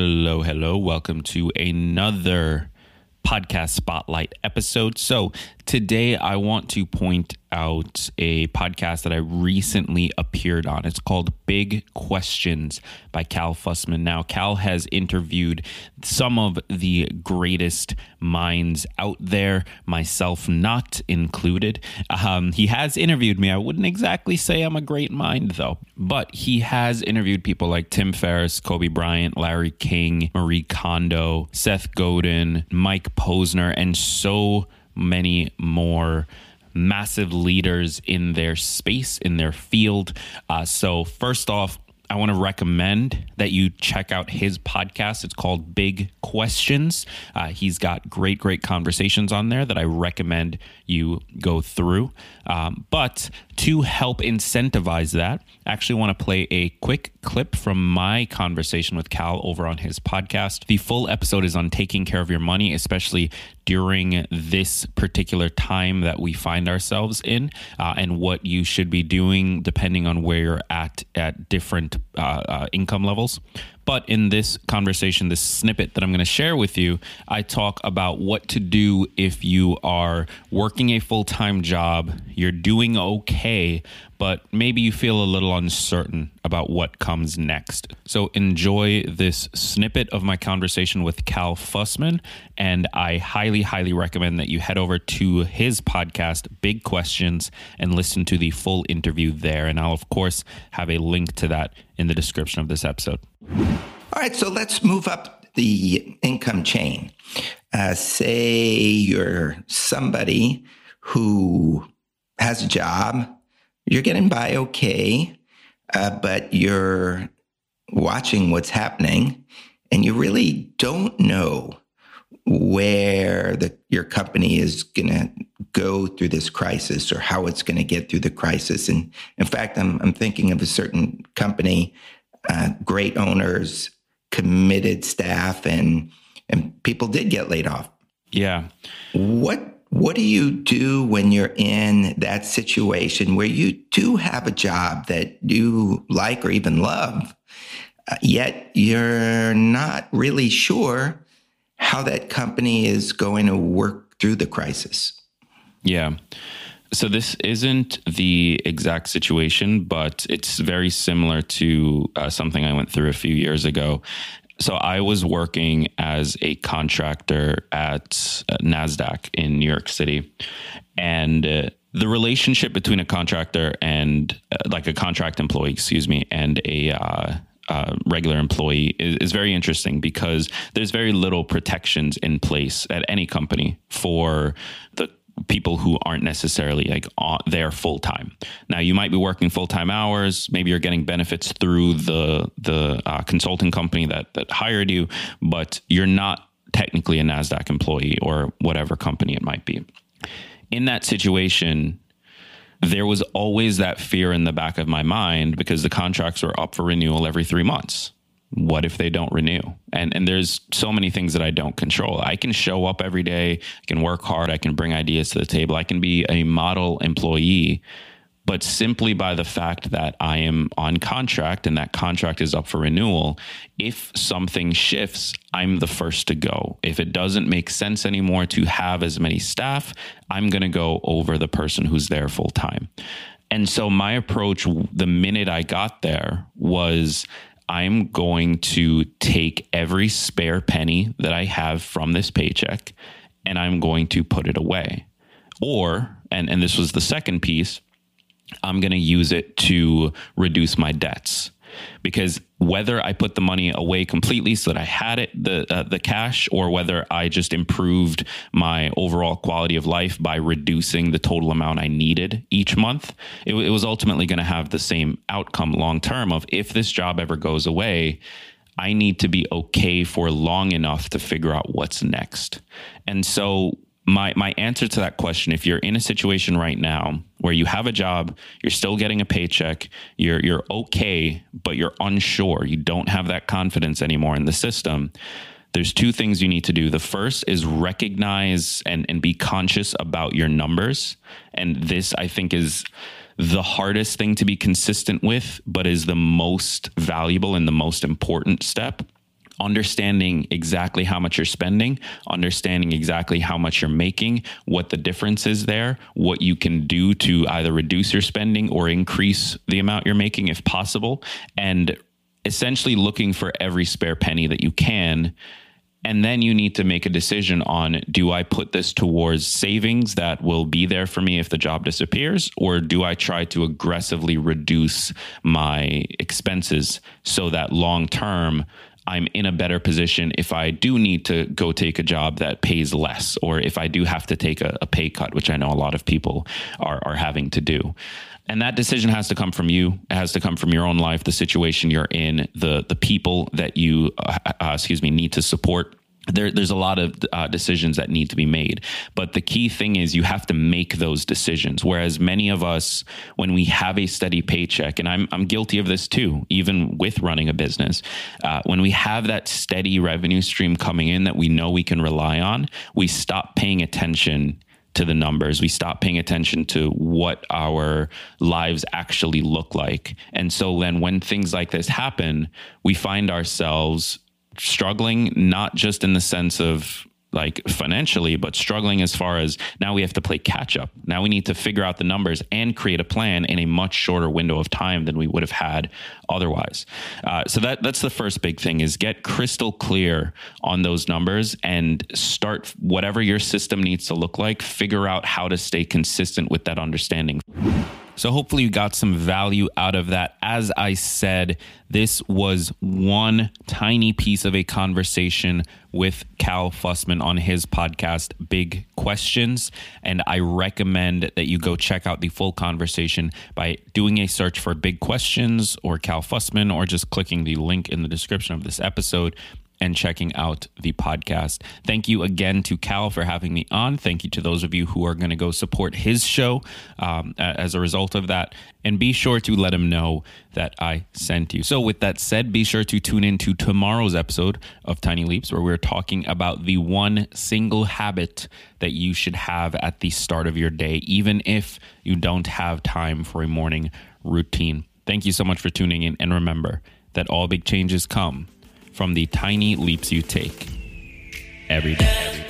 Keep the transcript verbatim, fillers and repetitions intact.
Hello, hello. Welcome to another podcast spotlight episode. So today I want to point out a podcast that I recently appeared on. It's called Big Questions by Cal Fussman. Now, Cal has interviewed some of the greatest minds out there, myself not included. Um, he has interviewed me. I wouldn't exactly say I'm a great mind, though, but he has interviewed people like Tim Ferriss, Kobe Bryant, Larry King, Marie Kondo, Seth Godin, Mike Posner, and so many more massive leaders in their space, in their field. Uh, so first off, I want to recommend that you check out his podcast. It's called Big Questions. Uh, he's got great, great conversations on there that I recommend you go through. Um, but to help incentivize that, I actually want to play a quick clip from my conversation with Cal over on his podcast. The full episode is on taking care of your money, especially during this particular time that we find ourselves in, uh, and what you should be doing depending on where you're at at different uh, uh, income levels. But in this conversation, this snippet that I'm going to share with you, I talk about what to do if you are working a full-time job, you're doing okay, but maybe you feel a little uncertain about what comes next. So enjoy this snippet of my conversation with Cal Fussman, and I highly, highly recommend that you head over to his podcast, Big Questions, and listen to the full interview there. And I'll, of course, have a link to that in the description of this episode. All right, so let's move up the income chain. Uh, say you're somebody who has a job, you're getting by okay, Uh, but you're watching what's happening and you really don't know where the, your company is going to go through this crisis or how it's going to get through the crisis. And in fact, I'm, I'm thinking of a certain company, uh, great owners, committed staff, and and people did get laid off. Yeah. What What do you do when you're in that situation where you do have a job that you like or even love, uh, yet you're not really sure how that company is going to work through the crisis? Yeah. So this isn't the exact situation, but it's very similar to uh, something I went through a few years ago. So I was working as a contractor at NASDAQ in New York City. And uh, the relationship between a contractor and uh, like a contract employee, excuse me, and a uh, uh, regular employee is, is very interesting because there's very little protections in place at any company for the people who aren't necessarily like on, they're full time. Now you might be working full time hours. Maybe you're getting benefits through the the uh, consulting company that that hired you, but you're not technically a NASDAQ employee or whatever company it might be. In that situation, there was always that fear in the back of my mind because the contracts were up for renewal every three months. What if they don't renew? And and there's so many things that I don't control. I can show up every day. I can work hard. I can bring ideas to the table. I can be a model employee, but simply by the fact that I am on contract and that contract is up for renewal, if something shifts, I'm the first to go. If it doesn't make sense anymore to have as many staff, I'm going to go over the person who's there full time. And so my approach, the minute I got there, was I'm going to take every spare penny that I have from this paycheck and I'm going to put it away. Or, and, and this was the second piece, I'm going to use it to reduce my debts. Because whether I put the money away completely so that I had it, the uh, the cash, or whether I just improved my overall quality of life by reducing the total amount I needed each month, it, it was ultimately going to have the same outcome long term of if this job ever goes away, I need to be okay for long enough to figure out what's next. And so my my answer to that question, if you're in a situation right now where you have a job, you're still getting a paycheck, you're you're okay, but you're unsure, you don't have that confidence anymore in the system, there's two things you need to do. The first is recognize and, and be conscious about your numbers. And this, I think, is the hardest thing to be consistent with, but is the most valuable and the most important step. understanding exactly how much you're spending, understanding exactly how much you're making, what the difference is there, what you can do to either reduce your spending or increase the amount you're making if possible, and essentially looking for every spare penny that you can. And then you need to make a decision on, do I put this towards savings that will be there for me if the job disappears, or do I try to aggressively reduce my expenses so that long term I'm in a better position if I do need to go take a job that pays less, or if I do have to take a, a pay cut, which I know a lot of people are, are having to do. And that decision has to come from you. It has to come from your own life, the situation you're in, the the people that you, uh, uh, excuse me, need to support. There, there's a lot of uh, decisions that need to be made. But the key thing is you have to make those decisions. Whereas many of us, when we have a steady paycheck, and I'm I'm guilty of this too, even with running a business, uh, when we have that steady revenue stream coming in that we know we can rely on, we stop paying attention to the numbers. We stop paying attention to what our lives actually look like. And so then when things like this happen, we find ourselves struggling, not just in the sense of like financially, but struggling as far as now we have to play catch up. Now we need to figure out the numbers and create a plan in a much shorter window of time than we would have had otherwise. Uh, so that that's the first big thing, is get crystal clear on those numbers and start whatever your system needs to look like, figure out how to stay consistent with that understanding. So hopefully you got some value out of that. As I said, this was one tiny piece of a conversation with Cal Fussman on his podcast, Big Questions. And I recommend that you go check out the full conversation by doing a search for Big Questions or Cal Fussman, or just clicking the link in the description of this episode and checking out the podcast. Thank you again to Cal for having me on. Thank you to those of you who are going to go support his show um, as a result of that. And be sure to let him know that I sent you. So with that said, be sure to tune in to tomorrow's episode of Tiny Leaps, where we're talking about the one single habit that you should have at the start of your day, even if you don't have time for a morning routine. Thank you so much for tuning in. And remember that all big changes come from the tiny leaps you take every day.